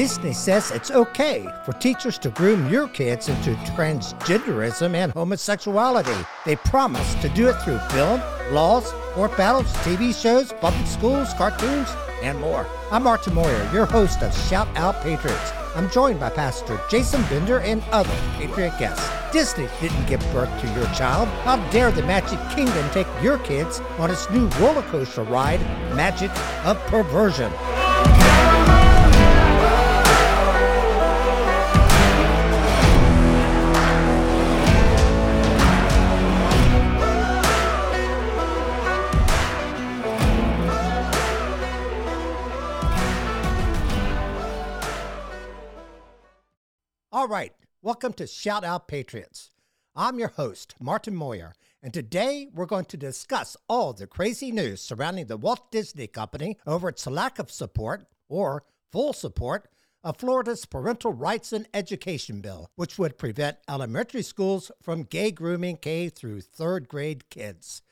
Disney says it's okay for teachers to groom your kids into transgenderism and homosexuality. They promise to do it through film, laws, court battles, TV shows, public schools, cartoons, and more. I'm Martin Moyer, your host of Shout Out Patriots. I'm joined by Pastor Jason Bender and other Patriot guests. Disney didn't give birth to your child. How dare the Magic Kingdom take your kids on its new roller coaster ride, Magic of Perversion? All right, welcome to Shout Out Patriots. I'm your host, Martin Moyer, and today we're going to discuss all the crazy news surrounding the Walt Disney Company over its lack of support, or full support, of Florida's Parental Rights and Education Bill, which would prevent elementary schools from gay grooming K through third grade kids.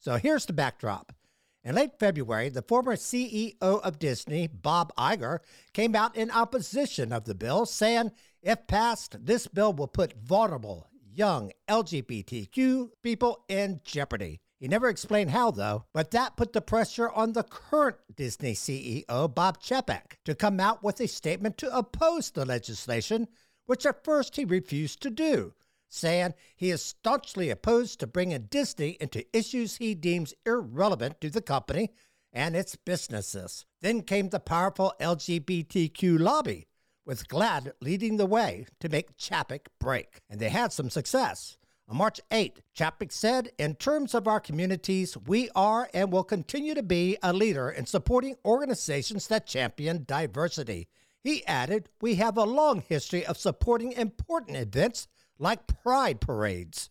So here's the backdrop. In late February, the former CEO of Disney, Bob Iger, came out in opposition of the bill, saying, if passed, this bill will put vulnerable, young LGBTQ people in jeopardy. He never explained how, though, but that put the pressure on the current Disney CEO, Bob Chapek, to come out with a statement to oppose the legislation, which at first he refused to do, saying he is staunchly opposed to bringing Disney into issues he deems irrelevant to the company and its businesses. Then came the powerful LGBTQ lobby, with GLAAD leading the way to make Chapek break. And they had some success. On March 8, Chapek said, in terms of our communities, we are and will continue to be a leader in supporting organizations that champion diversity. He added, we have a long history of supporting important events like pride parades.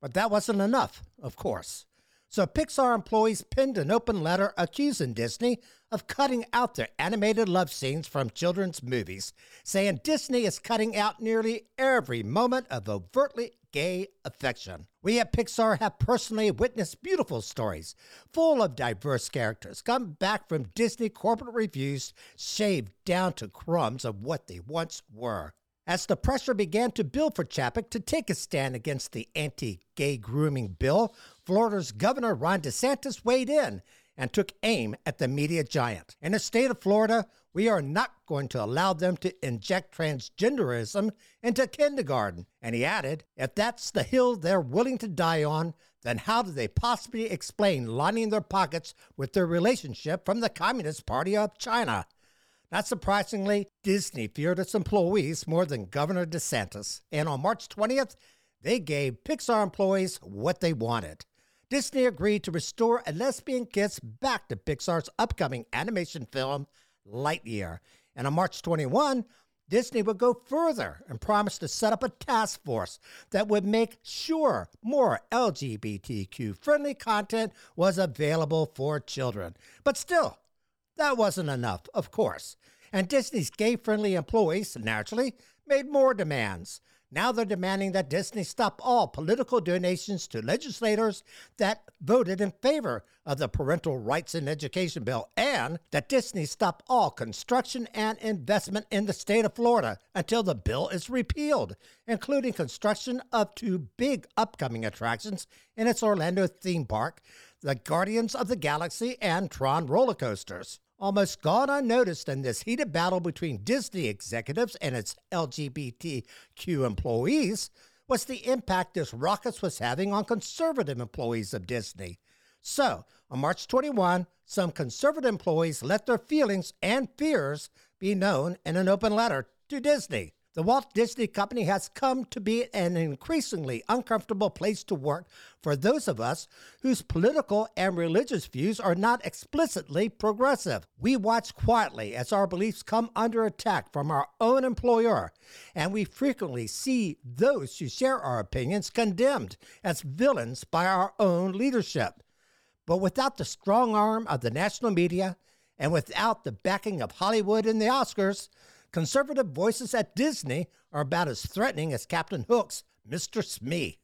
But that wasn't enough, of course. So Pixar employees penned an open letter accusing Disney of cutting out their animated love scenes from children's movies, saying Disney is cutting out nearly every moment of overtly gay affection. We at Pixar have personally witnessed beautiful stories full of diverse characters come back from Disney corporate reviews shaved down to crumbs of what they once were. As the pressure began to build for Chapek to take a stand against the anti-gay grooming bill, Florida's Governor Ron DeSantis weighed in and took aim at the media giant. In the state of Florida, we are not going to allow them to inject transgenderism into kindergarten. And he added, if that's the hill they're willing to die on, then how do they possibly explain lining their pockets with their relationship from the Communist Party of China? Not surprisingly, Disney feared its employees more than Governor DeSantis, and on March 20th, they gave Pixar employees what they wanted. Disney agreed to restore lesbian kids back to Pixar's upcoming animation film, Lightyear. And on March 21, Disney would go further and promise to set up a task force that would make sure more LGBTQ-friendly content was available for children. But still, that wasn't enough, of course, and Disney's gay-friendly employees, naturally, made more demands. Now they're demanding that Disney stop all political donations to legislators that voted in favor of the Parental Rights and Education Bill, and that Disney stop all construction and investment in the state of Florida until the bill is repealed, including construction of two big upcoming attractions in its Orlando theme park, the Guardians of the Galaxy and Tron roller coasters. Almost gone unnoticed in this heated battle between Disney executives and its LGBTQ employees was the impact this ruckus was having on conservative employees of Disney. So, on March 21, some conservative employees let their feelings and fears be known in an open letter to Disney. The Walt Disney Company has come to be an increasingly uncomfortable place to work for those of us whose political and religious views are not explicitly progressive. We watch quietly as our beliefs come under attack from our own employer, and we frequently see those who share our opinions condemned as villains by our own leadership. But without the strong arm of the national media and without the backing of Hollywood and the Oscars, conservative voices at Disney are about as threatening as Captain Hook's Mr. Smee.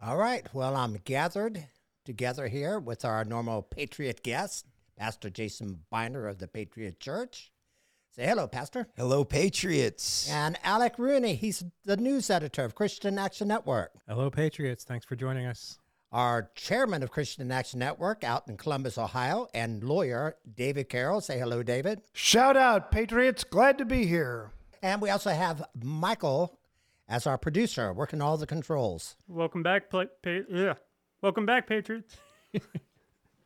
All right, well, I'm gathered together here with our normal Patriot guest, Pastor Jason Bender of the Patriot Church, Say hello, Pastor. Hello, Patriots. And Alec Rooney, he's the news editor of Christian Action Network. Hello, Patriots. Thanks for joining us. Our chairman of Christian Action Network out in Columbus, Ohio, and lawyer David Carroll. Say hello, David. Shout out, Patriots. Glad to be here. And we also have Michael as our producer, working all the controls. Welcome back, Welcome back, Patriots.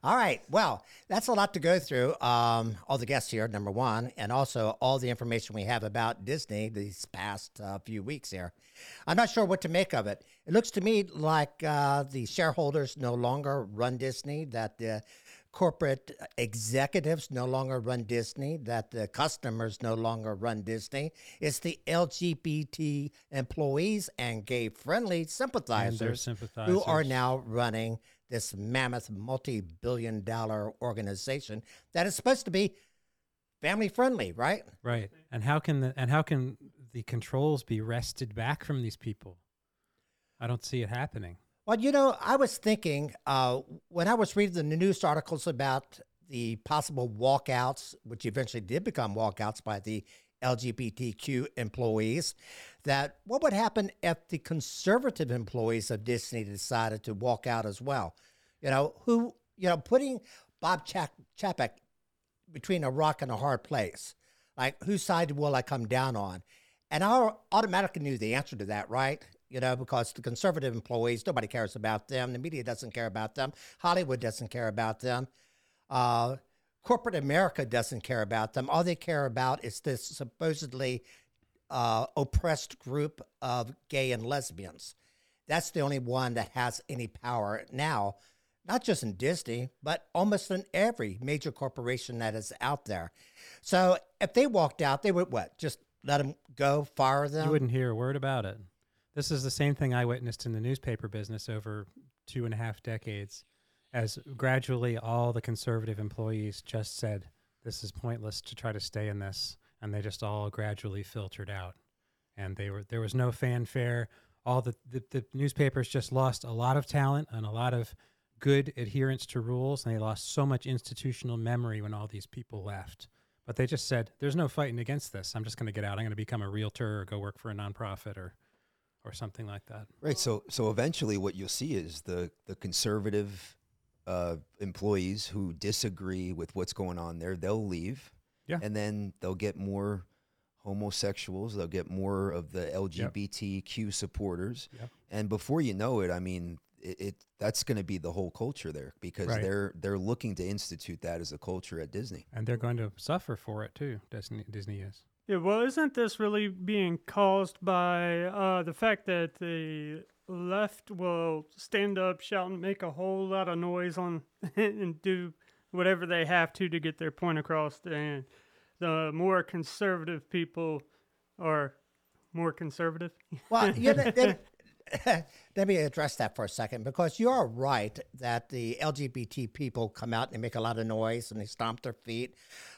All right. Well, that's a lot to go through. All the guests here, number one, and also all the information we have about Disney these past few weeks here. I'm not sure what to make of it. It looks to me like the shareholders no longer run Disney, that the corporate executives no longer run Disney, that the customers no longer run Disney. It's the LGBT employees and gay-friendly sympathizers who are now running this mammoth multi-billion-dollar organization that is supposed to be family-friendly, right? Right. And how can the controls be wrested back from these people? I don't see it happening. Well, you know, I was thinking when I was reading the news articles about the possible walkouts, which eventually did become walkouts by the LGBTQ employees, that what would happen if the conservative employees of Disney decided to walk out as well? You know, putting Bob Chapek between a rock and a hard place. Like, whose side will I come down on? And I automatically knew the answer to that, right? You know, because the conservative employees, nobody cares about them. The media doesn't care about them. Hollywood doesn't care about them. Corporate America doesn't care about them. All they care about is this supposedly oppressed group of gay and lesbians. That's the only one that has any power now, not just in Disney, but almost in every major corporation that is out there. So if they walked out, they would what? Just let them go, fire them? You wouldn't hear a word about it. This is the same thing I witnessed in the newspaper business over 2.5 decades. As gradually all the conservative employees just said, this is pointless to try to stay in this, and they just all gradually filtered out. And there was no fanfare. All the newspapers just lost a lot of talent and a lot of good adherence to rules, and they lost so much institutional memory when all these people left. But they just said, there's no fighting against this. I'm just going to get out. I'm going to become a realtor or go work for a nonprofit or something like that. Right, so eventually what you'll see is the conservative employees who disagree with what's going on there, they'll leave, and then they'll get more homosexuals, they'll get more of the LGBTQ supporters, and before you know it, I mean, it that's going to be the whole culture there, because they're looking to institute that as a culture at Disney, and they're going to suffer for it too. Disney is. Yeah, well, isn't this really being caused by the fact that the left will stand up, shout, and make a whole lot of noise on and do whatever they have to get their point across, and the more conservative people are more conservative? Well, yeah, let me address that for a second, because you are right that the LGBT people come out and they make a lot of noise and they stomp their feet.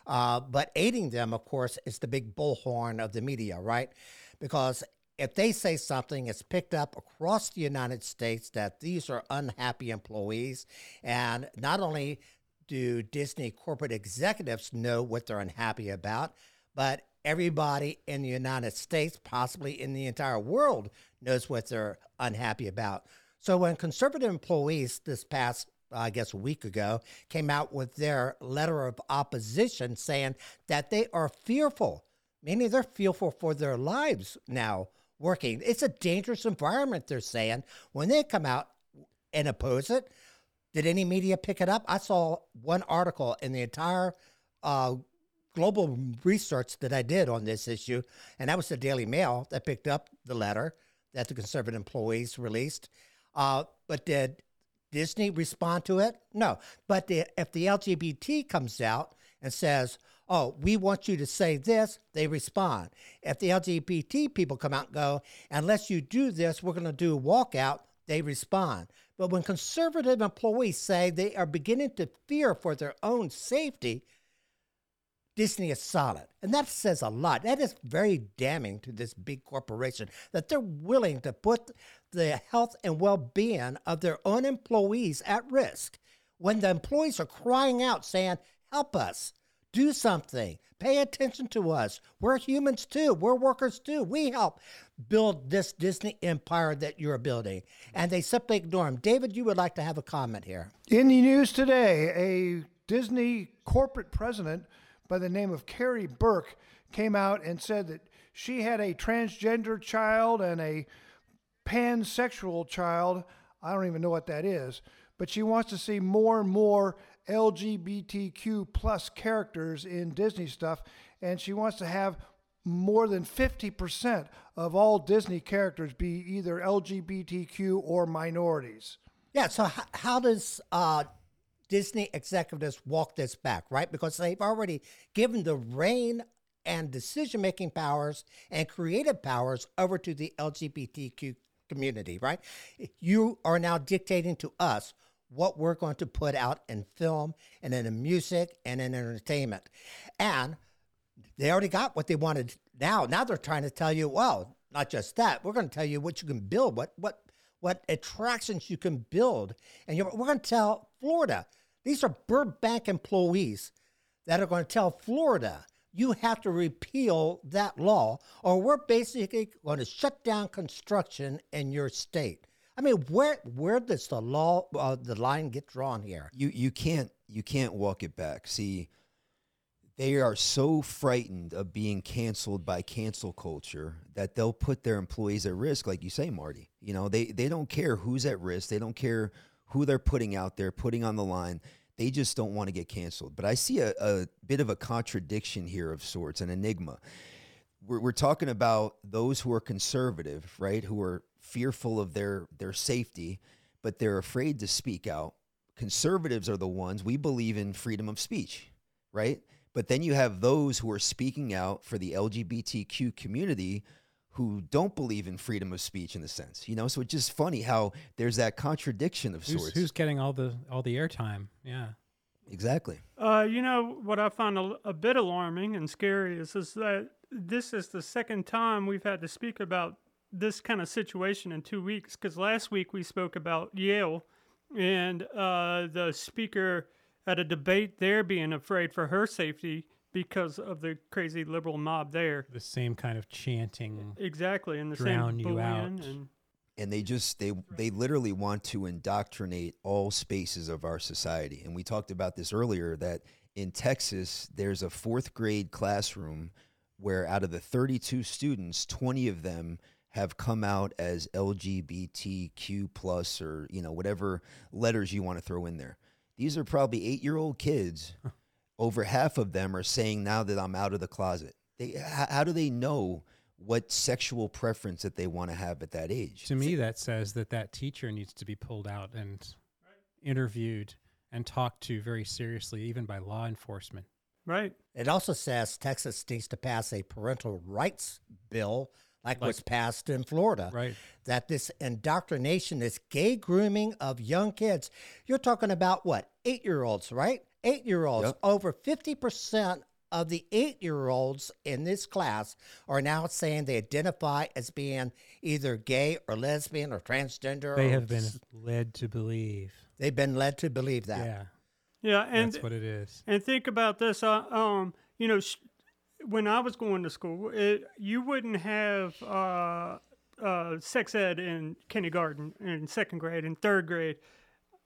But aiding them, of course, is the big bullhorn of the media, right? Because if they say something, it's picked up across the United States that these are unhappy employees. And not only do Disney corporate executives know what they're unhappy about, but everybody in the United States, possibly in the entire world, knows what they're unhappy about. So when conservative employees this past, I guess, a week ago, came out with their letter of opposition saying that they are fearful, meaning they're fearful for their lives now working. It's a dangerous environment, they're saying. When they come out and oppose it, did any media pick it up? I saw one article in the entire global research that I did on this issue, and that was the Daily Mail that picked up the letter that the conservative employees released. But did Disney respond to it? No. But if the LGBT comes out and says, oh, we want you to say this, they respond. If the LGBT people come out and go, unless you do this, we're going to do a walkout, they respond. But when conservative employees say they are beginning to fear for their own safety, Disney is silent. And that says a lot. That is very damning to this big corporation, that they're willing to put the health and well-being of their own employees at risk when the employees are crying out saying, help us. Do something. Pay attention to us. We're humans too. We're workers too. We help build this Disney empire that you're building. And they simply ignore them. David, you would like to have a comment here. In the news today, a Disney corporate president by the name of Carrie Burke came out and said that she had a transgender child and a pansexual child. I don't even know what that is. But she wants to see more and more LGBTQ plus characters in Disney stuff, and she wants to have more than 50% of all Disney characters be either LGBTQ or minorities. Yeah, so how does Disney executives walk this back, right? Because they've already given the reign and decision-making powers and creative powers over to the LGBTQ community, right? You are now dictating to us what we're going to put out in film and in music and in entertainment. And they already got what they wanted now. Now they're trying to tell you, well, not just that. We're going to tell you what you can build, what attractions you can build. And we're going to tell Florida. These are Burbank employees that are going to tell Florida, you have to repeal that law or we're basically going to shut down construction in your state. I mean, where does the law, the line get drawn here? You can't walk it back. See, they are so frightened of being canceled by cancel culture that they'll put their employees at risk, like you say, Marty. You know, they don't care who's at risk. They don't care who they're putting out there, putting on the line. They just don't want to get canceled. But I see a bit of a contradiction here of sorts, an enigma. We're talking about those who are conservative, right, who are fearful of their safety, but they're afraid to speak out. Conservatives are the ones, we believe in freedom of speech, right? But then you have those who are speaking out for the LGBTQ community who don't believe in freedom of speech in a sense, you know? So it's just funny how there's that contradiction of sorts. Who's getting all the airtime, yeah. Exactly. You know, what I found a bit alarming and scary is that this is the second time we've had to speak about this kind of situation in 2 weeks, because last week we spoke about Yale and the speaker at a debate there being afraid for her safety because of the crazy liberal mob there. The same kind of chanting. Exactly. And the drown same you out. And they literally want to indoctrinate all spaces of our society. And we talked about this earlier, that in Texas, there's a 4th grade classroom where out of the 32 students, 20 of them have come out as LGBTQ plus, or, you know, whatever letters you want to throw in there. These are probably 8-year-old kids. Huh. Over half of them are saying, now that I'm out of the closet. How do they know what sexual preference that they want to have at that age? To me, that says that teacher needs to be pulled out and interviewed and talked to very seriously, even by law enforcement. Right. It also says Texas needs to pass a parental rights bill like what's passed in Florida, right? That this indoctrination, this gay grooming of young kids, you're talking about what, 8-year-olds, right? 8-year-olds, yep. Over 50% of the 8-year-olds in this class are now saying they identify as being either gay or lesbian or transgender. They have been led to believe. They've been led to believe that. Yeah. Yeah, and that's what it is. And think about this. You know, when I was going to school, you wouldn't have sex ed in kindergarten, in 2nd grade, and 3rd grade.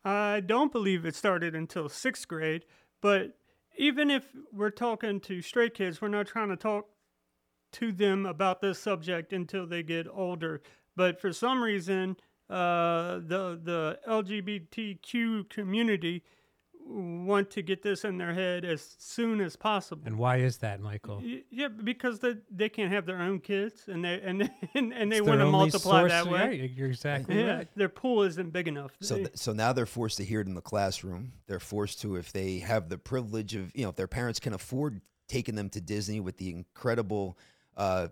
I don't believe it started until 6th grade. But even if we're talking to straight kids, we're not trying to talk to them about this subject until they get older. But for some reason, the LGBTQ community want to get this in their head as soon as possible. And why is that, Michael? Yeah, because they can't have their own kids, and they it's want to multiply that way. Right, you're exactly right. Their pool isn't big enough. So now they're forced to hear it in the classroom. They're forced to, if they have the privilege of, you know, if their parents can afford taking them to Disney with the incredible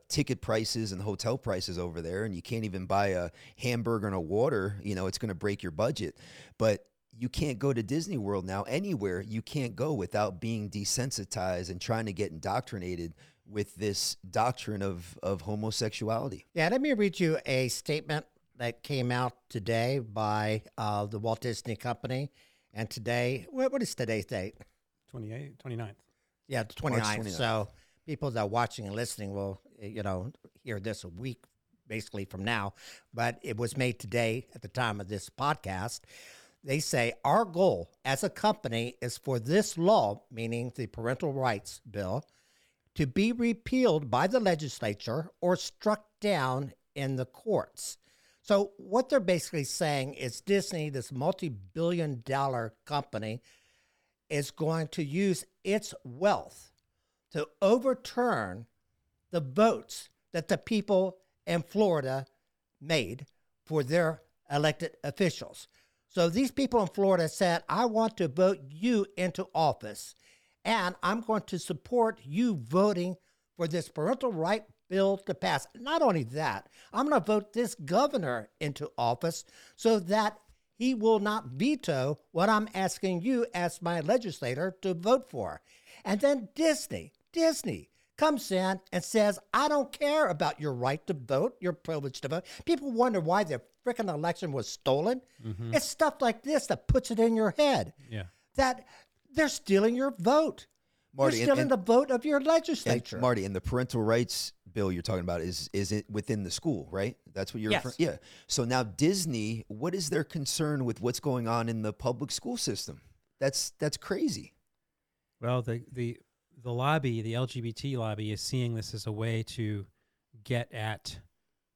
ticket prices and hotel prices over there, and you can't even buy a hamburger and a water, you know, it's going to break your budget. But you can't go to Disney World now, anywhere. You can't go without being desensitized and trying to get indoctrinated with this doctrine of homosexuality. Yeah, let me read you a statement that came out today by the Walt Disney Company. And today, what is today's date? 29th. Yeah, the 29th. March 29th. So people that are watching and listening will, you know, hear this a week basically from now. But it was made today at the time of this podcast. They say our goal as a company is for this law, meaning the parental rights bill, to be repealed by the legislature or struck down in the courts. So what they're basically saying is Disney, this multi-billion dollar company, is going to use its wealth to overturn the votes that the people in Florida made for their elected officials. So these people in Florida said, I want to vote you into office, and I'm going to support you voting for this parental right bill to pass. Not only that, I'm going to vote this governor into office so that he will not veto what I'm asking you as my legislator to vote for. And then Disney comes in and says, I don't care about your right to vote, your privilege to vote. People wonder why their freaking election was stolen. Mm-hmm. It's stuff like this that puts it in your head that they're stealing your vote. Marty, you're stealing the vote of your legislature. And Marty, and the parental rights bill you're talking about is it within the school, right? That's what you're referring to. Yeah. So now Disney, what is their concern with what's going on in the public school system? That's crazy. Well, the lobby, the LGBT lobby, is seeing this as a way to get at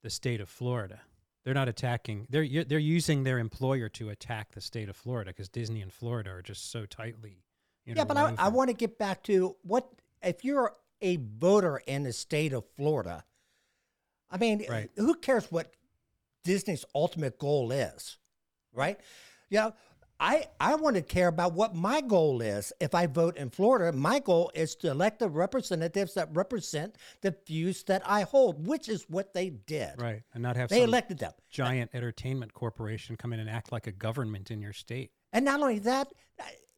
the state of Florida. They're not attacking. They're using their employer to attack the state of Florida because Disney and Florida are just so tightly. Yeah, but I want to get back to what if you're a voter in the state of Florida. I mean, who cares what Disney's ultimate goal is, right? You know, I want to care about what my goal is. If I vote in Florida, my goal is to elect the representatives that represent the views that I hold, which is what they did. Right, and not have they elected them giant entertainment corporation come in and act like a government in your state. And not only that.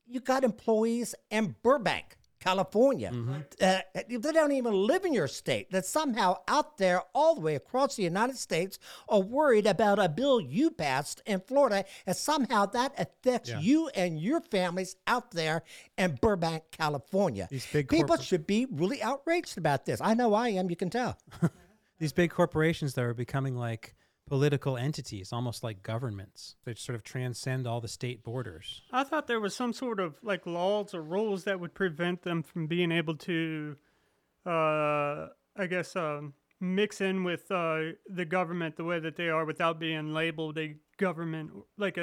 You got employees in Burbank, California. Mm-hmm. They don't even live in your state. That somehow out there all the way across the United States are worried about a bill you passed in Florida, and somehow that affects you and your families out there in Burbank, California. These big people should be really outraged about this. I know I am. You can tell. These big corporations that are becoming like political entities, almost like governments. They sort of transcend all the state borders. I thought there was some sort of like laws or rules that would prevent them from being able to, mix in with the government the way that they are without being labeled a government, like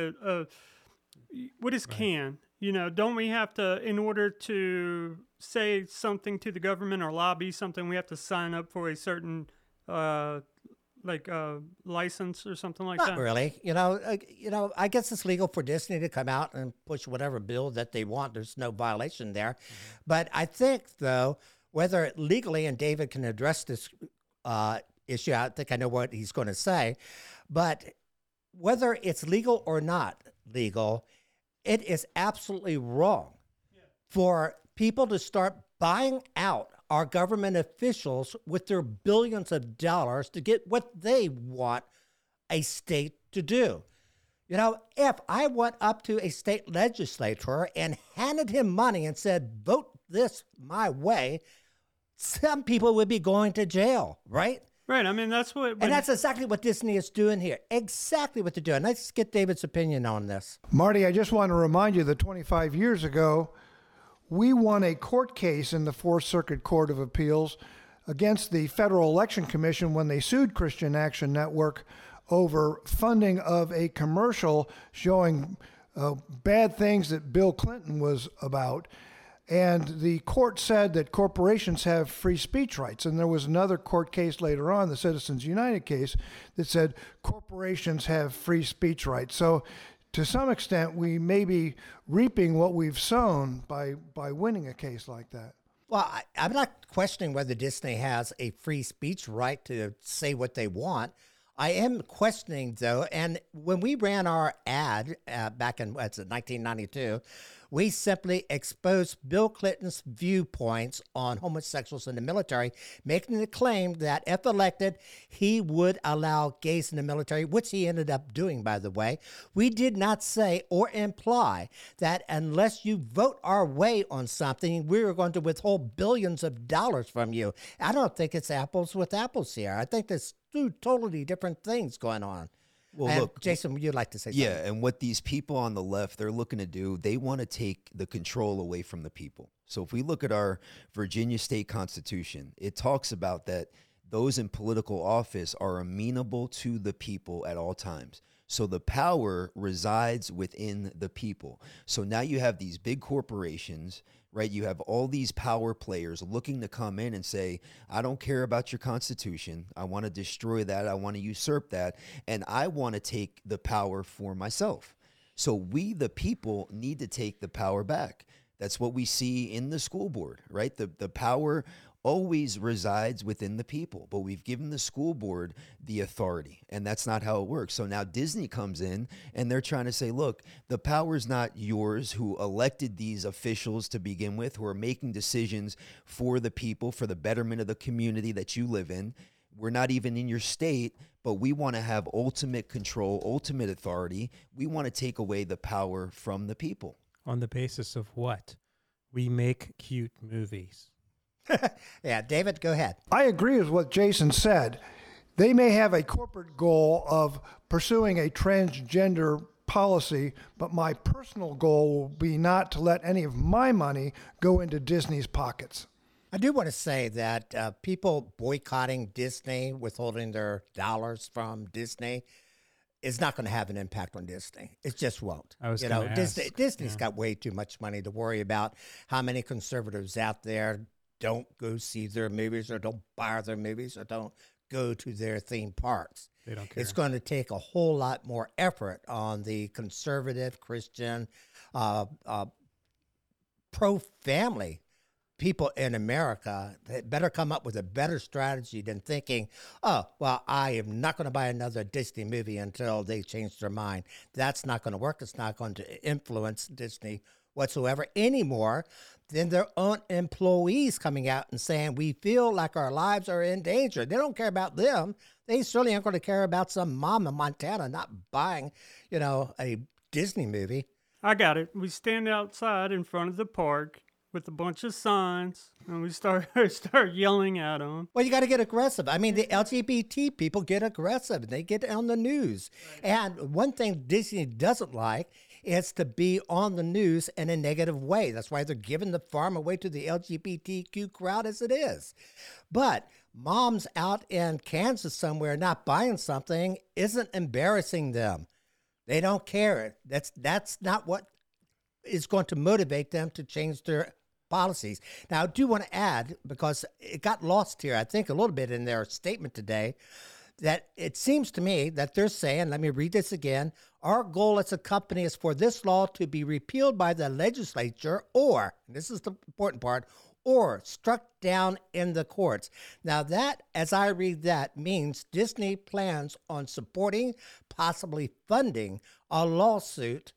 can? You know, don't we have to, in order to say something to the government or lobby something, we have to sign up for a certain license or something like that? Not really. You know, I guess it's legal for Disney to come out and push whatever bill that they want. There's no violation there. Mm-hmm. But I think, though, whether legally, and David can address this issue, I think I know what he's going to say, but whether it's legal or not legal, it is absolutely wrong for people to start buying out our government officials with their billions of dollars to get what they want a state to do. You know, if I went up to a state legislator and handed him money and said, vote this my way, some people would be going to jail, right? Right. I mean, that's what... And that's exactly what Disney is doing here. Exactly what they're doing. Let's get David's opinion on this. Marty, I just want to remind you that 25 years ago, we won a court case in the Fourth Circuit Court of Appeals against the Federal Election Commission when they sued Christian Action Network over funding of a commercial showing bad things that Bill Clinton was about. And the court said that corporations have free speech rights. And there was another court case later on, the Citizens United case, that said corporations have free speech rights. So to some extent, we may be reaping what we've sown by winning a case like that. Well, I'm not questioning whether Disney has a free speech right to say what they want. I am questioning, though, and when we ran our ad back in 1992, We simply exposed Bill Clinton's viewpoints on homosexuals in the military, making the claim that if elected, he would allow gays in the military, which he ended up doing, by the way. We did not say or imply that unless you vote our way on something, we were going to withhold billions of dollars from you. I don't think it's apples with apples here. I think there's two totally different things going on. Well, and look, Jason, you'd like to say something? Yeah, and what these people on the left, they're looking to do, they want to take the control away from the people. So if we look at our Virginia state constitution, it talks about that those in political office are amenable to the people at all times. So the power resides within the people. So now you have these big corporations, right? You have all these power players looking to come in and say, I don't care about your constitution. I want to destroy that. I want to usurp that. And I want to take the power for myself. So we, the people, need to take the power back. That's what we see in the school board, right? The power always resides within the people, but we've given the school board the authority, and that's not how it works. So now Disney comes in and they're trying to say, look, the power's not yours who elected these officials to begin with, who are making decisions for the people, for the betterment of the community that you live in. We're not even in your state, but we want to have ultimate control, ultimate authority. We want to take away the power from the people. On the basis of what? We make cute movies. Yeah, David, go ahead. I agree with what Jason said. They may have a corporate goal of pursuing a transgender policy, but my personal goal will be not to let any of my money go into Disney's pockets. I do want to say that people boycotting Disney, withholding their dollars from Disney, is not going to have an impact on Disney. It just won't. I was going to ask. Disney's got way too much money to worry about. How many conservatives out there don't go see their movies or don't buy their movies or don't go to their theme parks? They don't care. It's going to take a whole lot more effort on the conservative, Christian, pro-family people in America that better come up with a better strategy than thinking, oh, well, I am not going to buy another Disney movie until they change their mind. That's not going to work. It's not going to influence Disney whatsoever anymore than their own employees coming out and saying, we feel like our lives are in danger. They don't care about them. They certainly aren't going to care about some mom in Montana not buying, you know, a Disney movie. I got it. We stand outside in front of the park with a bunch of signs, and we start yelling at them. Well, you got to get aggressive. I mean, the LGBT people get aggressive. They get on the news. And one thing Disney doesn't like is to be on the news in a negative way. That's why they're giving the farm away to the LGBTQ crowd as it is. But moms out in Kansas somewhere not buying something isn't embarrassing them. They don't care. That's not what is going to motivate them to change their policies. Now, I do want to add, because it got lost here, I think, a little bit in their statement today, that it seems to me that they're saying, let me read this again, our goal as a company is for this law to be repealed by the legislature or, and this is the important part, or struck down in the courts. Now that, as I read that, means Disney plans on supporting, possibly funding, a lawsuit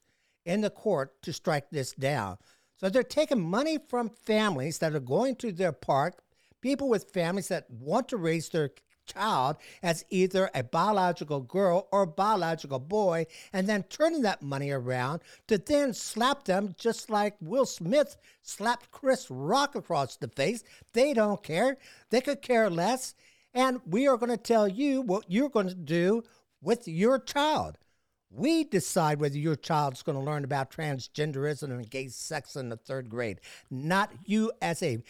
in the court to strike this down. So they're taking money from families that are going to their park, people with families that want to raise their child as either a biological girl or biological boy, and then turning that money around to then slap them just like Will Smith slapped Chris Rock across the face. They don't care. They could care less. And we are going to tell you what you're going to do with your child. We decide whether your child's going to learn about transgenderism and gay sex in the third grade, not you as a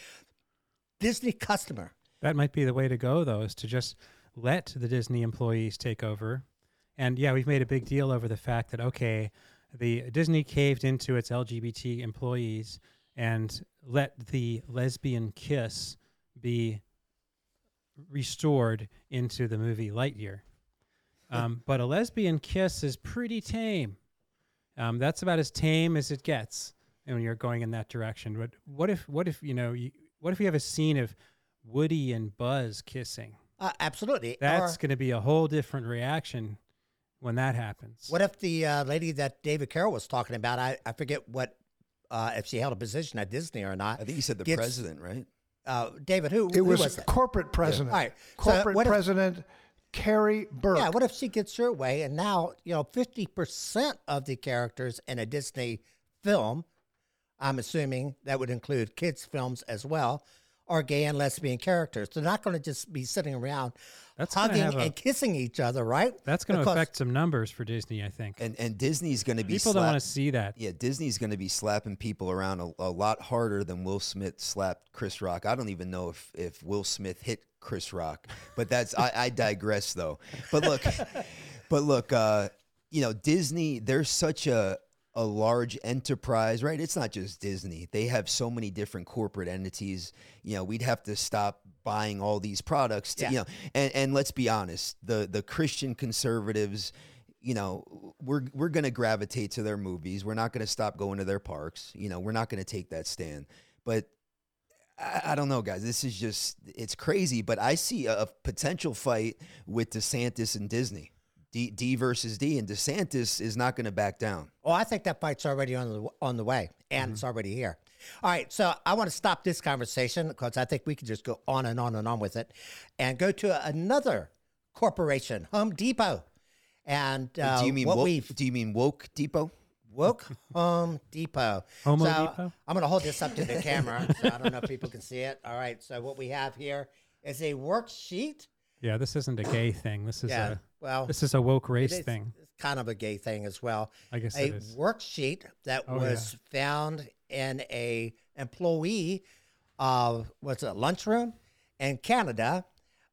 Disney customer. That might be the way to go, though, is to just let the Disney employees take over. And, yeah, we've made a big deal over the fact that, okay, the Disney caved into its LGBT employees and let the lesbian kiss be restored into the movie Lightyear. But a lesbian kiss is pretty tame. That's about as tame as it gets when you're going in that direction. But what if you have a scene of Woody and Buzz kissing? Absolutely. That's going to be a whole different reaction when that happens. What if the lady that David Carroll was talking about, I forget what if she held a position at Disney or not. I think you said the president, right? David, who was it? Corporate president. Yeah. All right. Corporate president Carrie Burke. Yeah, what if she gets her way and now, 50% of the characters in a Disney film, I'm assuming that would include kids' films as well, are gay and lesbian characters. They're not going to just be sitting around hugging and kissing each other, right? That's going to affect some numbers for Disney, I think. And Disney's going to be people don't want to see that. Yeah, Disney's going to be slapping people around a lot harder than Will Smith slapped Chris Rock. I don't even know if Will Smith hit Chris Rock, but that's I digress though. But look, Disney, they're such a large enterprise, right? It's not just Disney. They have so many different corporate entities. We'd have to stop buying all these products to, and let's be honest, the Christian conservatives, we're going to gravitate to their movies. We're not going to stop going to their parks. We're not going to take that stand. But I don't know, guys, this is just, it's crazy, but I see a potential fight with DeSantis and Disney. D versus D, and DeSantis is not going to back down. Well, I think that fight's already on the way, and it's already here. All right, so I want to stop this conversation because I think we could just go on and on and on with it, and go to another corporation, Home Depot. And do you mean woke Depot? Woke Home Depot. Homo Depot? I'm going to hold this up to the camera, so I don't know if people can see it. All right, so what we have here is a worksheet. Yeah, this isn't a gay thing. This is this is a woke race thing. It's kind of a gay thing as well. I guess it is. A worksheet that was found in a employee of lunchroom in Canada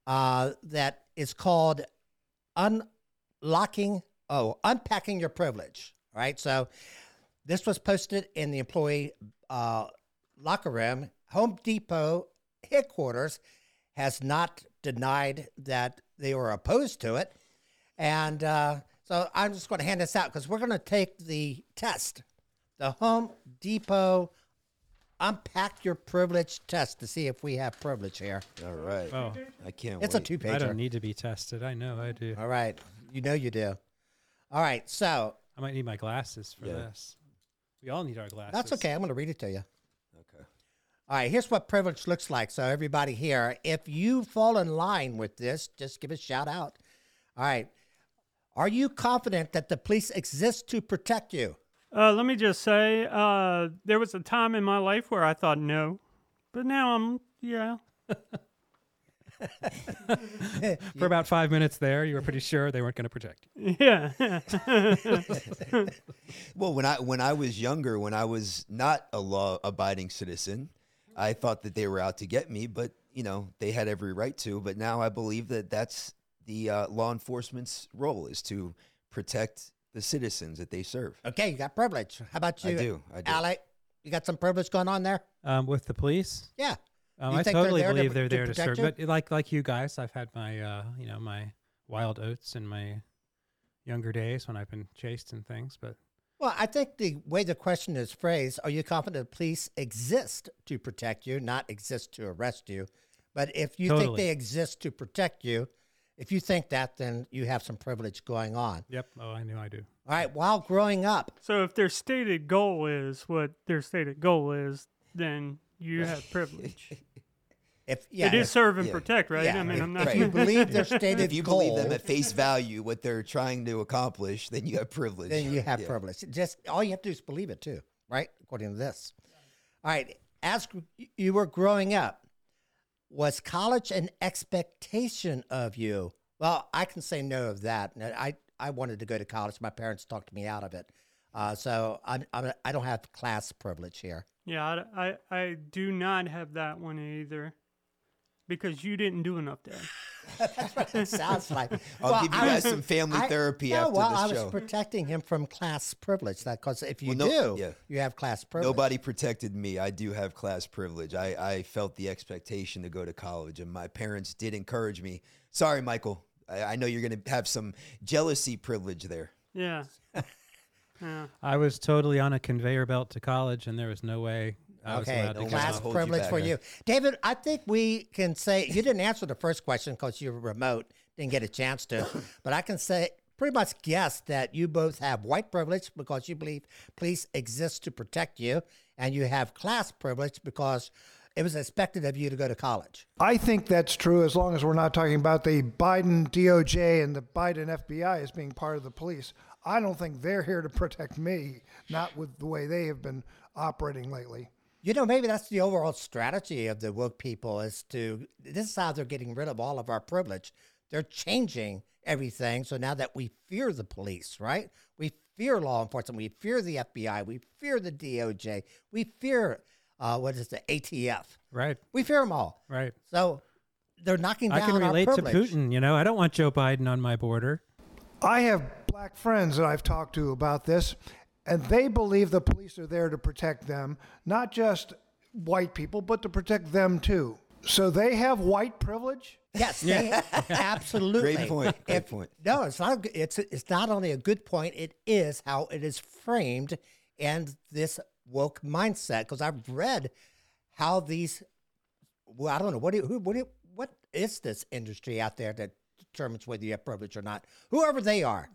that is called Unpacking Your Privilege. Right. So this was posted in the employee locker room. Home Depot headquarters has not denied that they were opposed to it. And so I'm just going to hand this out because we're going to take the test, the Home Depot Unpack Your Privilege test to see if we have privilege here. All right. Oh, I can't wait. It's a two-pager. I don't need to be tested. I know I do. All right. You know you do. All right. So I might need my glasses for this. We all need our glasses. That's okay. I'm going to read it to you. Okay. All right, here's what privilege looks like. So everybody here, if you fall in line with this, just give a shout out. All right. Are you confident that the police exist to protect you? Let me just say, there was a time in my life where I thought no, but now I'm, For about 5 minutes there, you were pretty sure they weren't going to protect you. Yeah. Well, when I was younger, when I was not a law-abiding citizen, I thought that they were out to get me, but, they had every right to. But now I believe that that's the law enforcement's role, is to protect the citizens that they serve. Okay, you got privilege. How about you? I do. Alec, you got some privilege going on there? With the police? Yeah. I totally believe they're there to serve. You? But like you guys, I've had my, my wild oats in my younger days when I've been chased and things, but. Well, I think the way the question is phrased, are you confident the police exist to protect you, not exist to arrest you? But if you think they exist to protect you, if you think that, then you have some privilege going on. Yep. Oh, I knew I do. All right. While growing up. So if their stated goal is what their stated goal is, then you have privilege. It is serve and protect, right? Yeah, I mean, if you believe their stated goal. If you believe them at face value, what they're trying to accomplish, then you have privilege. Then you have privilege. Just all you have to do is believe it too, right? According to this. All right. As you were growing up, was college an expectation of you? Well, I can say no of that. I wanted to go to college. My parents talked me out of it. So I don't have class privilege here. Yeah, I do not have that one either, because you didn't do enough there. That's what it sounds like. I'll give you guys some family therapy after the show. I was protecting him from class privilege, because if you you have class privilege. Nobody protected me. I do have class privilege. I felt the expectation to go to college, and my parents did encourage me. Sorry, Michael. I know you're going to have some jealousy privilege there. Yeah. Yeah. I was totally on a conveyor belt to college, and there was no way I was allowed to go. Class privilege for you. David, I think we can say, you didn't answer the first question because you were remote, didn't get a chance to, but I can say, pretty much guess that you both have white privilege because you believe police exist to protect you, and you have class privilege because it was expected of you to go to college. I think that's true, as long as we're not talking about the Biden DOJ and the Biden FBI as being part of the police. I don't think they're here to protect me, not with the way they have been operating lately. You know, maybe that's the overall strategy of the woke people, is to, this is how they're getting rid of all of our privilege. They're changing everything. So now that we fear the police, right? We fear law enforcement. We fear the FBI. We fear the DOJ. We fear, the ATF. Right. We fear them all. Right. So they're knocking down our privilege. I can relate to Putin. You know, I don't want Joe Biden on my border. I have black friends that I've talked to about this, and they believe the police are there to protect them, not just white people, but to protect them too. So they have white privilege? Yes, absolutely. Great point. Great point. No, it's not. It's not only a good point. It is how it is framed, and this woke mindset. Because I've read how these. Well, I don't know what is this industry out there that determines whether you have privilege or not. Whoever they are.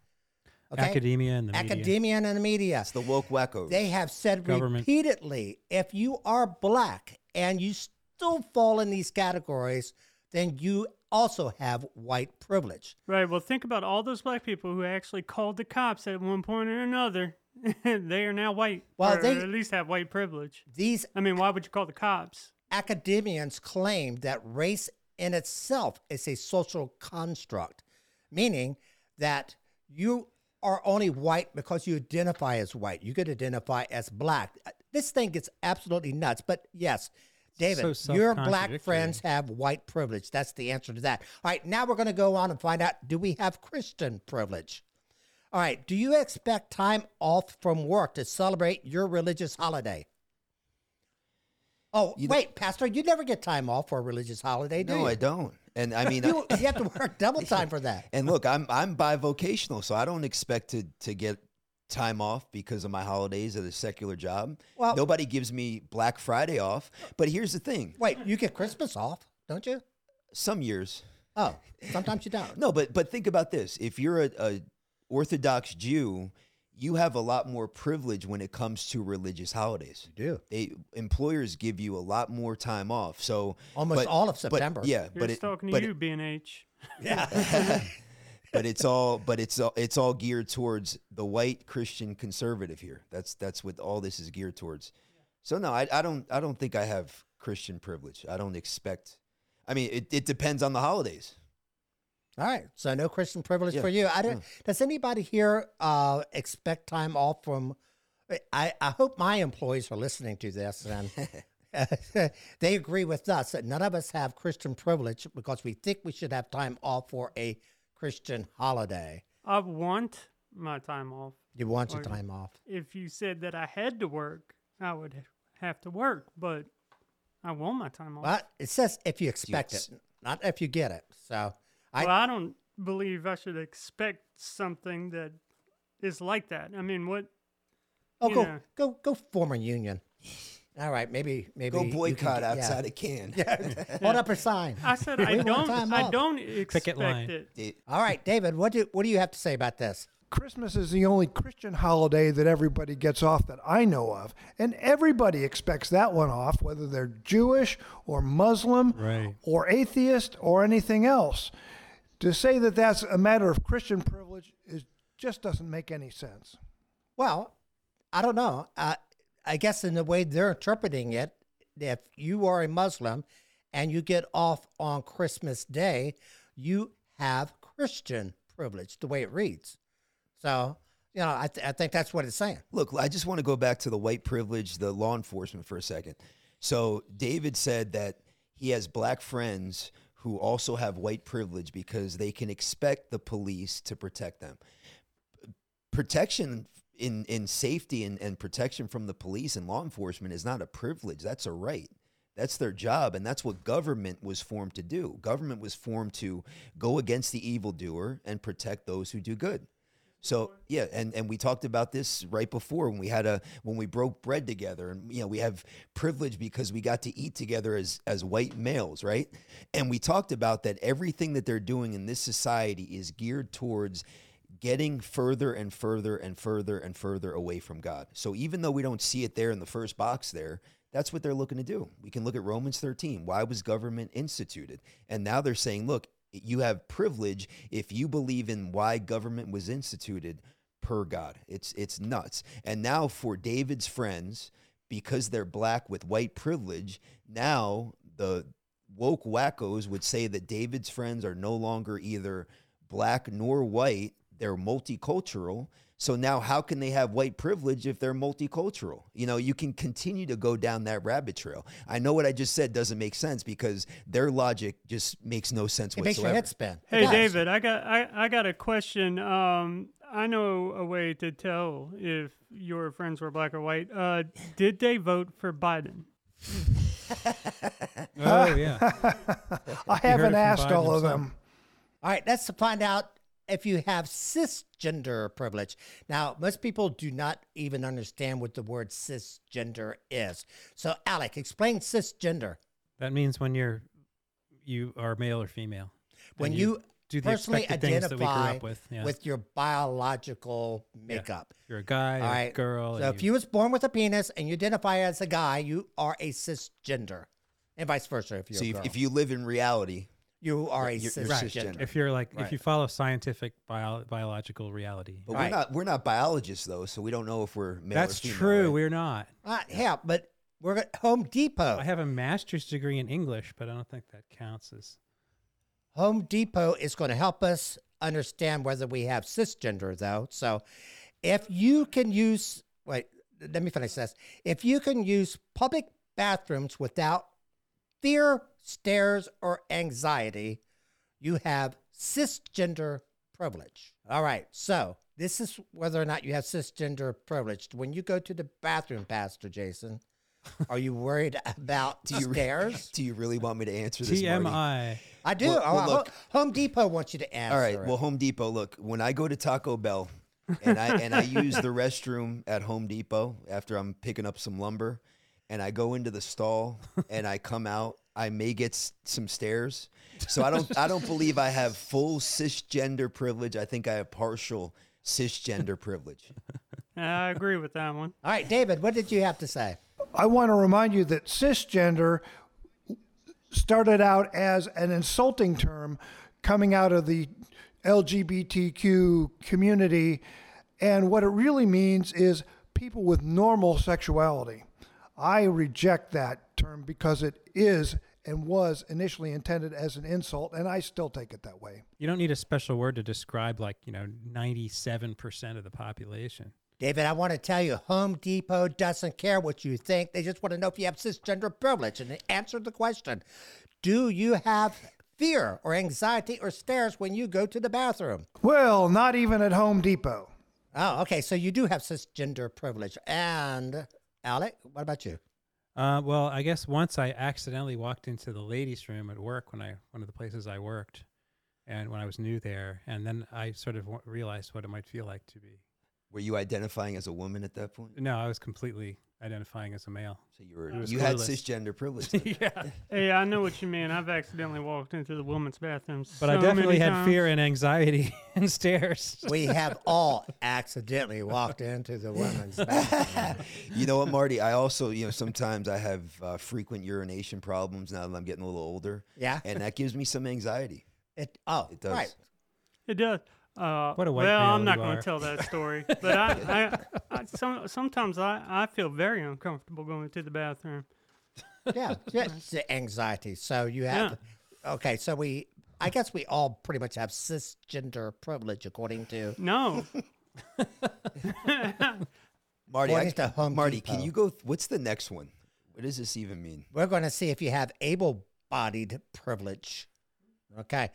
Okay? Academia and the media. It's the woke wackos. They have said repeatedly, if you are black and you still fall in these categories, then you also have white privilege. Right. Well, think about all those black people who actually called the cops at one point or another. They are now white. Well, they at least have white privilege. Why would you call the cops? Academians claim that race in itself is a social construct, meaning that you are only white because you identify as white. You could identify as black. This thing gets absolutely nuts. But yes, David, so your black friends have white privilege. That's the answer to that. All right, now we're going to go on and find out, do we have Christian privilege? All right, do you expect time off from work to celebrate your religious holiday? Oh, wait, Pastor, you never get time off for a religious holiday, do you? No, I don't. And I mean, you have to work double time for that. And look, I'm bivocational, so I don't expect to get time off because of my holidays at a secular job. Well, nobody gives me Black Friday off. But here's the thing. Wait, you get Christmas off, don't you? Some years. Oh, sometimes you don't. No, but think about this. If you're a Orthodox Jew, you have a lot more privilege when it comes to religious holidays. You do. Employers give you a lot more time off. So all of September. You're talking to B&H. Yeah. But it's all geared towards the white Christian conservative here. That's what all this is geared towards. So no, I don't think I have Christian privilege. I don't expect. I mean, it depends on the holidays. All right, so no Christian privilege for you. Does anybody here expect time off from? I hope my employees are listening to this and they agree with us that none of us have Christian privilege because we think we should have time off for a Christian holiday. I want my time off. You want your time off. If you said that I had to work, I would have to work, but I want my time off. Well, it says if you expect it, not if you get it. So. I don't believe I should expect something that is like that. I mean, what? Oh, go form a union. All right, maybe go boycott outside a can. Yeah. Hold up a sign. I said I don't expect it. All right, David, what do you have to say about this? Christmas is the only Christian holiday that everybody gets off that I know of, and everybody expects that one off, whether they're Jewish or Muslim or atheist or anything else. To say that that's a matter of Christian privilege just doesn't make any sense. Well, I don't know. I guess in the way they're interpreting it, if you are a Muslim and you get off on Christmas Day, you have Christian privilege, the way it reads. So, you know, I think that's what it's saying. Look, I just want to go back to the white privilege, the law enforcement for a second. So David said that he has black friends who also have white privilege because they can expect the police to protect them. Protection in safety and protection from the police and law enforcement is not a privilege. That's a right. That's their job, and that's what government was formed to do. Government was formed to go against the evildoer and protect those who do good. So, yeah, and we talked about this right before when we broke bread together, and you know, we have privilege because we got to eat together as white males, right? And we talked about that everything that they're doing in this society is geared towards getting further and further and further and further away from God. So even though we don't see it there in the first box there, that's what they're looking to do. We can look at Romans 13. Why was government instituted? And now they're saying, look, you have privilege if you believe in why government was instituted per God. It's nuts. And now for David's friends, because they're black with white privilege, now the woke wackos would say that David's friends are no longer either black nor white. They're multicultural. So now how can they have white privilege if they're multicultural? You know, you can continue to go down that rabbit trail. I know what I just said doesn't make sense because their logic just makes no sense whatsoever. It makes your head spin. Hey, David, I got a question. I know a way to tell if your friends were black or white. Did they vote for Biden? Oh, yeah. I haven't asked all of them. All right, let's find out if you have cisgender privilege. Now, most people do not even understand what the word cisgender is. So, Alec, explain cisgender. That means when you are male or female. When you do the personally identify with your biological makeup. Yeah. You're a guy, a girl. So if you was born with a penis and you identify as a guy, you are a cisgender. And vice versa if you're a girl. If you live in reality, you are a cisgender. If you're if you follow scientific biological reality. But we're not biologists though, so we don't know if we're male or female. That's true. Right? We're not. Yeah, but we're at Home Depot. I have a master's degree in English, but I don't think that counts as. Home Depot is going to help us understand whether we have cisgender though. So, if you can use let me finish this. If you can use public bathrooms without fear, stares, or anxiety, you have cisgender privilege. All right, so this is whether or not you have cisgender privilege. When you go to the bathroom, Pastor Jason, are you worried about stares? Do you really want me to answer this, TMI. Marty? I do. Look, Home Depot wants you to answer. All right, well, Home Depot, look, when I go to Taco Bell and I use the restroom at Home Depot after I'm picking up some lumber, and I go into the stall and I come out, I may get some stares. So I don't believe I have full cisgender privilege. I think I have partial cisgender privilege. I agree with that one. All right, David, what did you have to say? I want to remind you that cisgender started out as an insulting term coming out of the LGBTQ community. And what it really means is people with normal sexuality. I reject that term because it is and was initially intended as an insult, and I still take it that way. You don't need a special word to describe 97% of the population. David, I want to tell you, Home Depot doesn't care what you think. They just want to know if you have cisgender privilege. And they answered the question, do you have fear or anxiety or stares when you go to the bathroom? Well, not even at Home Depot. Oh, okay. So you do have cisgender privilege. And Alec, what about you? Well, I guess once I accidentally walked into the ladies' room at work one of the places I worked, and when I was new there, and then I sort of realized what it might feel like to be. Were you identifying as a woman at that point? No, I was completely identifying as a male. So you had cisgender privilege. Yeah. Hey, I know what you mean. I've accidentally walked into the women's bathroom. But I definitely had fear and anxiety and stares. We have all accidentally walked into the women's bathroom. You know what, Marty? I also, sometimes I have frequent urination problems now that I'm getting a little older. Yeah. And that gives me some anxiety. It does. Right. It does. I'm not going to tell that story, but sometimes I feel very uncomfortable going to the bathroom. Yeah, it's the anxiety. So you have, okay. So I guess we all pretty much have cisgender privilege, according to Marty. Marty, can you go? What's the next one? What does this even mean? We're going to see if you have able-bodied privilege. Okay.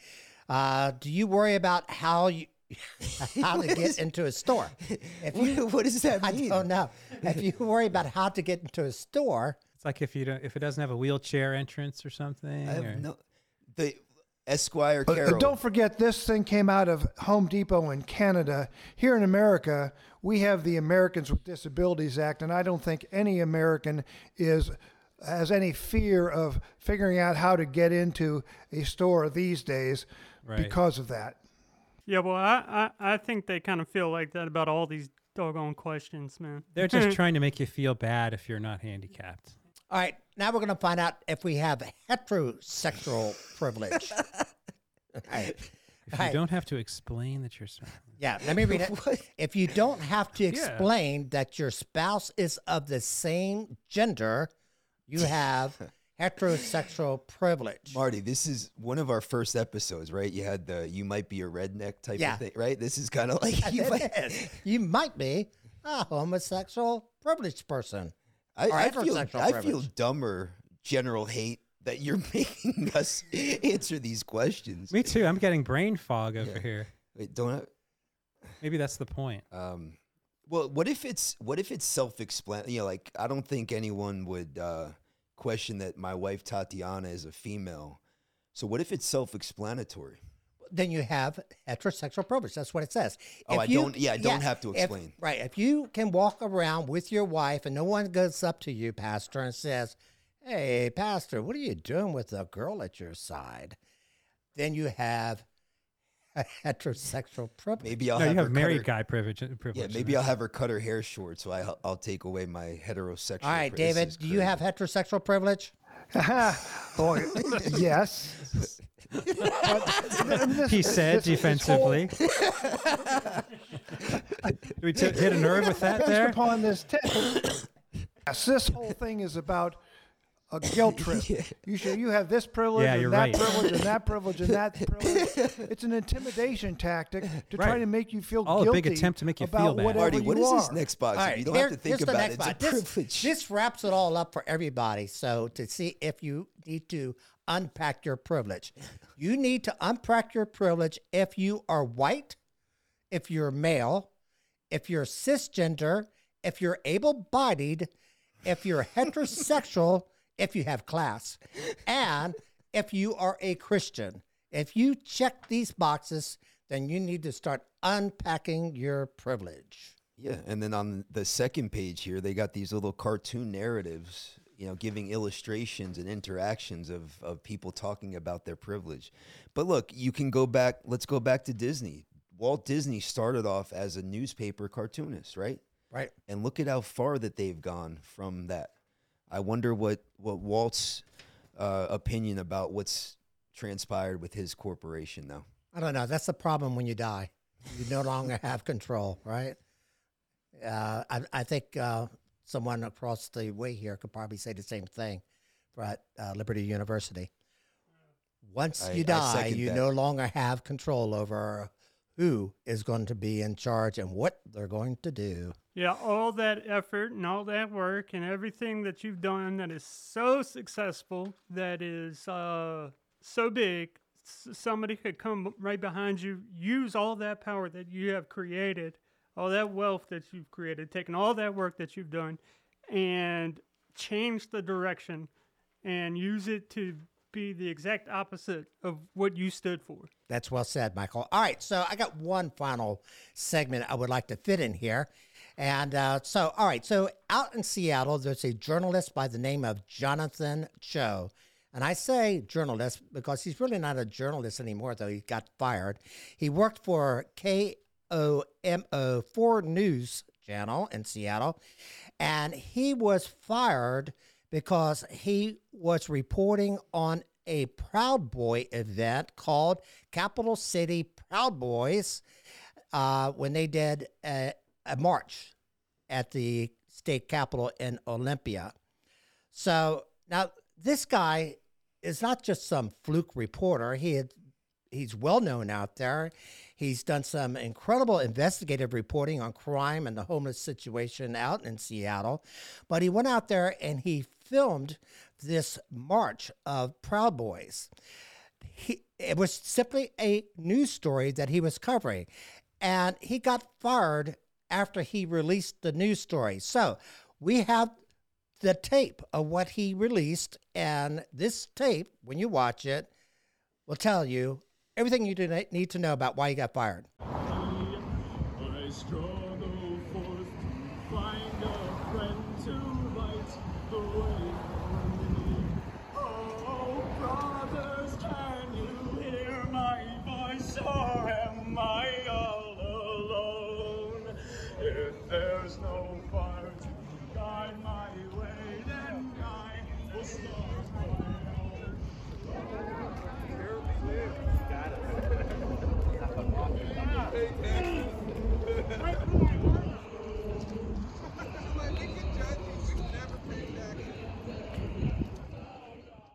Do you worry about how to get into a store? What does that mean? I don't know. If you worry about how to get into a store, it's like if it doesn't have a wheelchair entrance or something. The Esquire Carroll. Don't forget, this thing came out of Home Depot in Canada. Here in America, we have the Americans with Disabilities Act, and I don't think any American has any fear of figuring out how to get into a store these days because of that. Yeah, well, I think they kind of feel like that about all these doggone questions, man. They're just trying to make you feel bad if you're not handicapped. All right, now we're going to find out if we have heterosexual privilege. All right. If you don't have to explain that you're... Yeah, let me read it. If you don't have to explain that your spouse is of the same gender, you have heterosexual privilege. Marty, this is one of our first episodes, right? You had the you might be a redneck type of thing, right? This is kind of like... you might be a homosexual privileged person. I feel dumber general hate that you're making us answer these questions. Me too. I'm getting brain fog over here. Wait, maybe that's the point. Well, what if it's self-explanatory? You know, like I don't think anyone would question that my wife Tatiana is a female. So what if it's self-explanatory? Then you have heterosexual privilege. That's what it says. I don't have to explain. If you can walk around with your wife and no one goes up to you, Pastor, and says, "Hey, Pastor, what are you doing with a girl at your side?" Then you have a heterosexual privilege. Maybe you have married guy privilege. Yeah, maybe I'll have her cut her hair short, so I'll take away my heterosexual privilege. All right, David, do you have heterosexual privilege? Boy, yes. He said defensively. We hit a nerve with that there. Upon this this whole thing is about a guilt trip. You have this privilege, and that privilege, and that privilege, and that privilege. It's an intimidation tactic to try to make you feel guilty. A big attempt to make you feel bad. Marty, what is this next box? Right, you don't have to think about it. It's a privilege. This wraps it all up for everybody. So to see if you need to unpack your privilege, you need to unpack your privilege if you are white, if you're male, if you're cisgender, if you're able-bodied, if you're heterosexual, if you have class, and if you are a Christian. If you check these boxes, then you need to start unpacking your privilege. Yeah, and then on the second page here, they got these little cartoon narratives, you know, giving illustrations and interactions of people talking about their privilege. But look, you can go back, let's go back to Disney. Walt Disney started off as a newspaper cartoonist, right? Right. And look at how far that they've gone from that. I wonder what Walt's opinion about what's transpired with his corporation now. I don't know. That's the problem when you die. You no longer have control, right? I think someone across the way here could probably say the same thing at Liberty University. Once you die, you no longer have control over who is going to be in charge and what they're going to do. Yeah, all that effort and all that work and everything that you've done that is so successful, that is so big, somebody could come right behind you, use all that power that you have created, all that wealth that you've created, taking all that work that you've done, and change the direction and use it to be the exact opposite of what you stood for. That's well said, Michael. All right, so I got one final segment I would like to fit in here. And all right, so out in Seattle, there's a journalist by the name of Jonathan Cho. And I say journalist because he's really not a journalist anymore, though he got fired. He worked for KOMO4 News Channel in Seattle, and he was fired because he was reporting on a Proud Boy event called Capital City Proud Boys when they did a march at the state capitol in Olympia. So now this guy is not just some fluke reporter. He's well known out there. He's done some incredible investigative reporting on crime and the homeless situation out in Seattle. But he went out there and he filmed this march of Proud Boys. It was simply a news story that he was covering. And he got fired after he released the news story. So we have the tape of what he released, and this tape, when you watch it, will tell you everything you need to know about why he got fired. I struggle forth to find a friend to light the way for me. Oh, brothers, can you hear my voice, or am I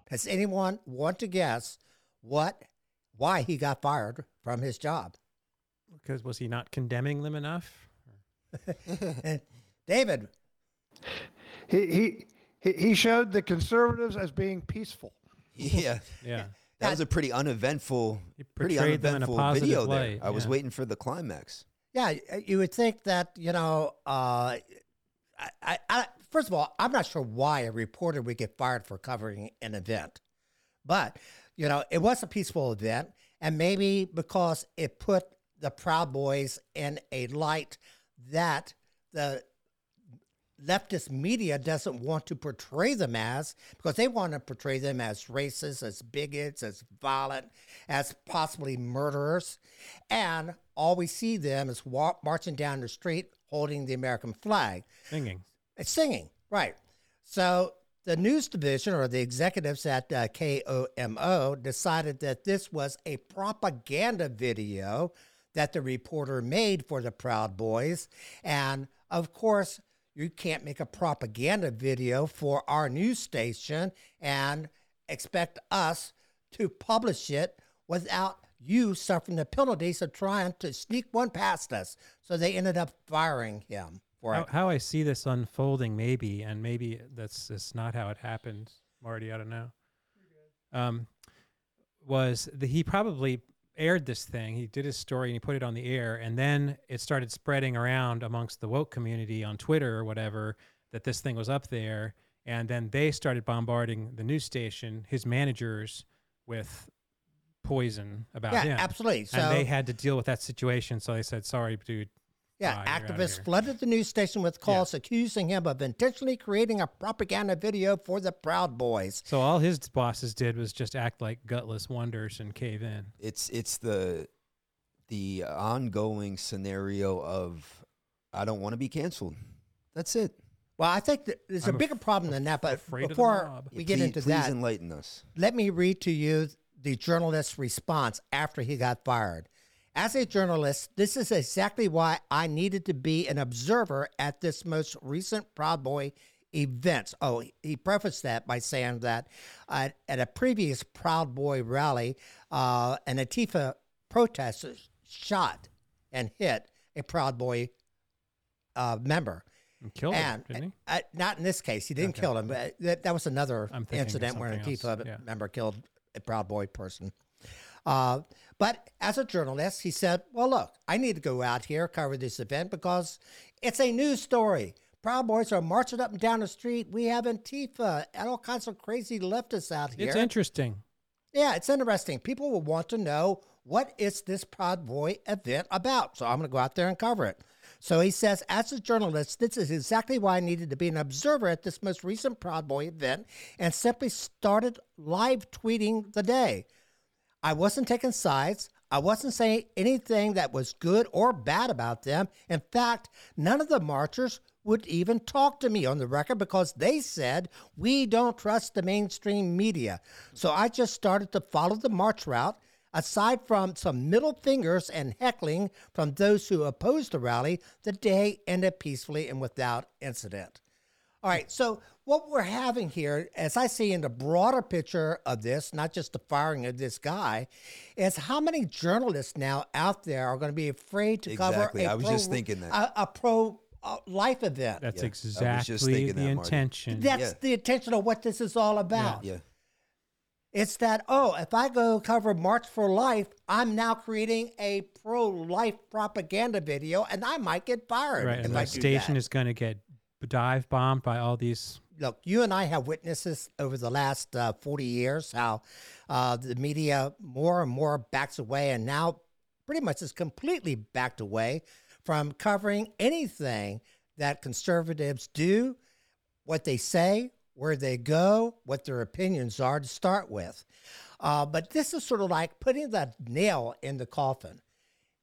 Does anyone want to guess why he got fired from his job? Because was he not condemning them enough? David. He showed the conservatives as being peaceful. Yeah. That was a pretty uneventful, video there. I was waiting for the climax. Yeah, you would think that, first of all, I'm not sure why a reporter would get fired for covering an event. But, it was a peaceful event, and maybe because it put the Proud Boys in a light that the leftist media doesn't want to portray them as, because they want to portray them as racist, as bigots, as violent, as possibly murderers. And all we see them is marching down the street holding the American flag. Singing, right. So the news division or the executives at KOMO decided that this was a propaganda video that the reporter made for the Proud Boys. And, of course, you can't make a propaganda video for our news station and expect us to publish it without you suffering the penalties of trying to sneak one past us. So they ended up firing him. How I see this unfolding, maybe that's not how it happened, Marty, I don't know, he probably aired this thing. He did his story and he put it on the air, and then it started spreading around amongst the woke community on Twitter or whatever that this thing was up there, and then they started bombarding the news station, his managers, with poison about him. Yeah, absolutely. So, and they had to deal with that situation, so they said, sorry, dude. Yeah, activists flooded the news station with calls accusing him of intentionally creating a propaganda video for the Proud Boys. So all his bosses did was just act like gutless wonders and cave in. It's the ongoing scenario of, I don't want to be canceled. That's it. Well, I think that there's a bigger problem than that, but before we get into that, please enlighten us. Let me read to you the journalist's response after he got fired. As a journalist, this is exactly why I needed to be an observer at this most recent Proud Boy event. Oh, he prefaced that by saying that at a previous Proud Boy rally, an Antifa protester shot and hit a Proud Boy member. And killed him, didn't he? Not in this case. He didn't kill him. But that was another incident where an Antifa member killed a Proud Boy person. But as a journalist, he said, well, look, I need to go out here, cover this event because it's a news story. Proud Boys are marching up and down the street. We have Antifa and all kinds of crazy leftists out here. It's interesting. Yeah, it's interesting. People will want to know, what is this Proud Boy event about? So I'm going to go out there and cover it. So he says, as a journalist, this is exactly why I needed to be an observer at this most recent Proud Boy event, and simply started live tweeting the day. I wasn't taking sides. I wasn't saying anything that was good or bad about them. In fact, none of the marchers would even talk to me on the record because they said, we don't trust the mainstream media. So I just started to follow the march route. Aside from some middle fingers and heckling from those who opposed the rally, the day ended peacefully and without incident. All right, so what we're having here, as I see in the broader picture of this, not just the firing of this guy, is how many journalists now out there are going to be afraid to cover a pro-life event. That's exactly the intention. That's the intention of what this is all about. Yeah. It's that, if I go cover March for Life, I'm now creating a pro-life propaganda video, and I might get fired. Right, and the station is going to get dive bombed by all these. Look, you and I have witnessed over the last 40 years how the media more and more backs away, and now pretty much is completely backed away from covering anything that conservatives do, what they say, where they go, what their opinions are to start with. But this is sort of like putting the nail in the coffin,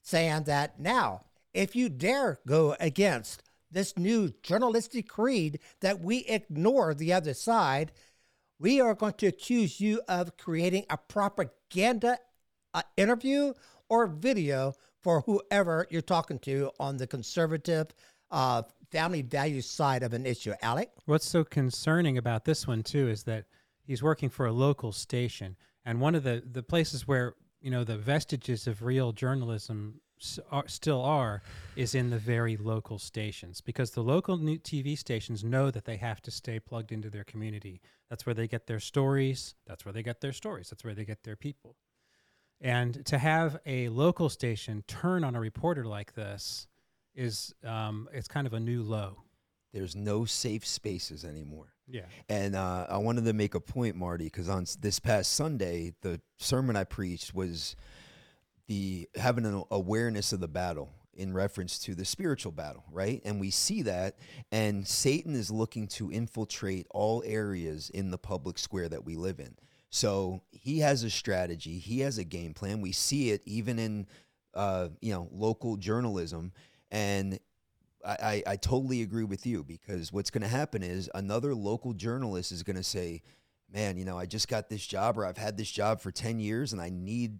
saying that now, if you dare go against this new journalistic creed that we ignore the other side, we are going to accuse you of creating a propaganda interview or video for whoever you're talking to on the conservative family value side of an issue. Alec? What's so concerning about this one, too, is that he's working for a local station. And one of the places where, you know, the vestiges of real journalism still are is in the very local stations, because the local new TV stations know that they have to stay plugged into their community. That's where they get their stories. That's where they get their stories. That's where they get their people. And to have a local station turn on a reporter like this is it's kind of a new low. There's no safe spaces anymore. Yeah. And I wanted to make a point, Marty, because on this past Sunday, the sermon I preached was having an awareness of the battle in reference to the spiritual battle, right? And we see that, and Satan is looking to infiltrate all areas in the public square that we live in. So he has a strategy, he has a game plan. We see it even in, local journalism. And I totally agree with you, because what's going to happen is another local journalist is going to say, man, you know, I just got this job, or I've had this job for 10 years and I need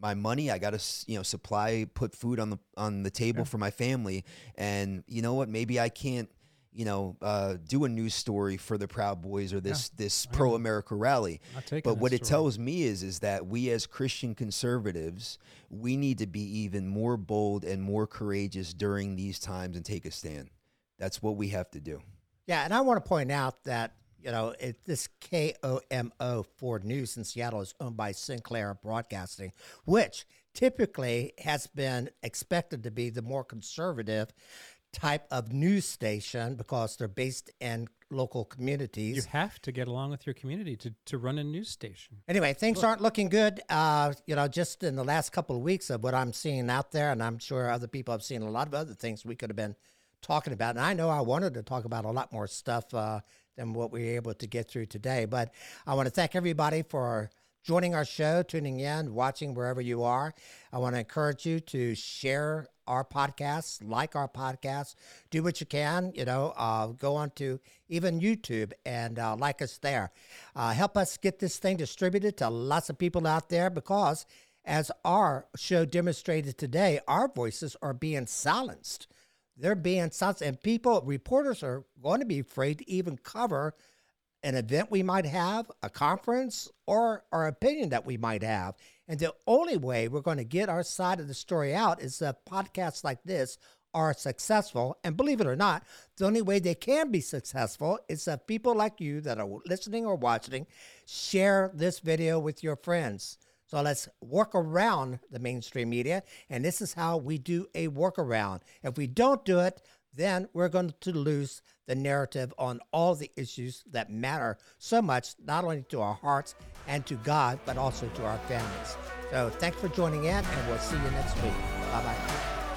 my money. I got to, put food on the table for my family. And you know what, maybe I can't, do a news story for the Proud Boys or this pro-America rally. But what it tells me is that we as Christian conservatives, we need to be even more bold and more courageous during these times and take a stand. That's what we have to do. Yeah, and I want to point out that, this KOMO4 News in Seattle is owned by Sinclair Broadcasting, which typically has been expected to be the more conservative type of news station because they're based in local communities. You have to get along with your community to run a news station. Anyway, things aren't looking good, just in the last couple of weeks of what I'm seeing out there, and I'm sure other people have seen a lot of other things we could have been talking about. And I know I wanted to talk about a lot more stuff than what we were able to get through today. But I want to thank everybody for joining our show, tuning in, watching wherever you are. I want to encourage you to share our podcasts, like our podcasts, do what you can, go on to even YouTube and like us there. Help us get this thing distributed to lots of people out there, because as our show demonstrated today, our voices are being silenced. They're being silenced, and reporters are going to be afraid to even cover an event we might have, a conference, or our opinion that we might have. And the only way we're going to get our side of the story out is that podcasts like this are successful. And believe it or not, the only way they can be successful is that people like you that are listening or watching share this video with your friends. So let's work around the mainstream media. And this is how we do a workaround. If we don't do it, then we're going to lose the narrative on all the issues that matter so much, not only to our hearts and to God, but also to our families. So thanks for joining in, and we'll see you next week. Bye-bye.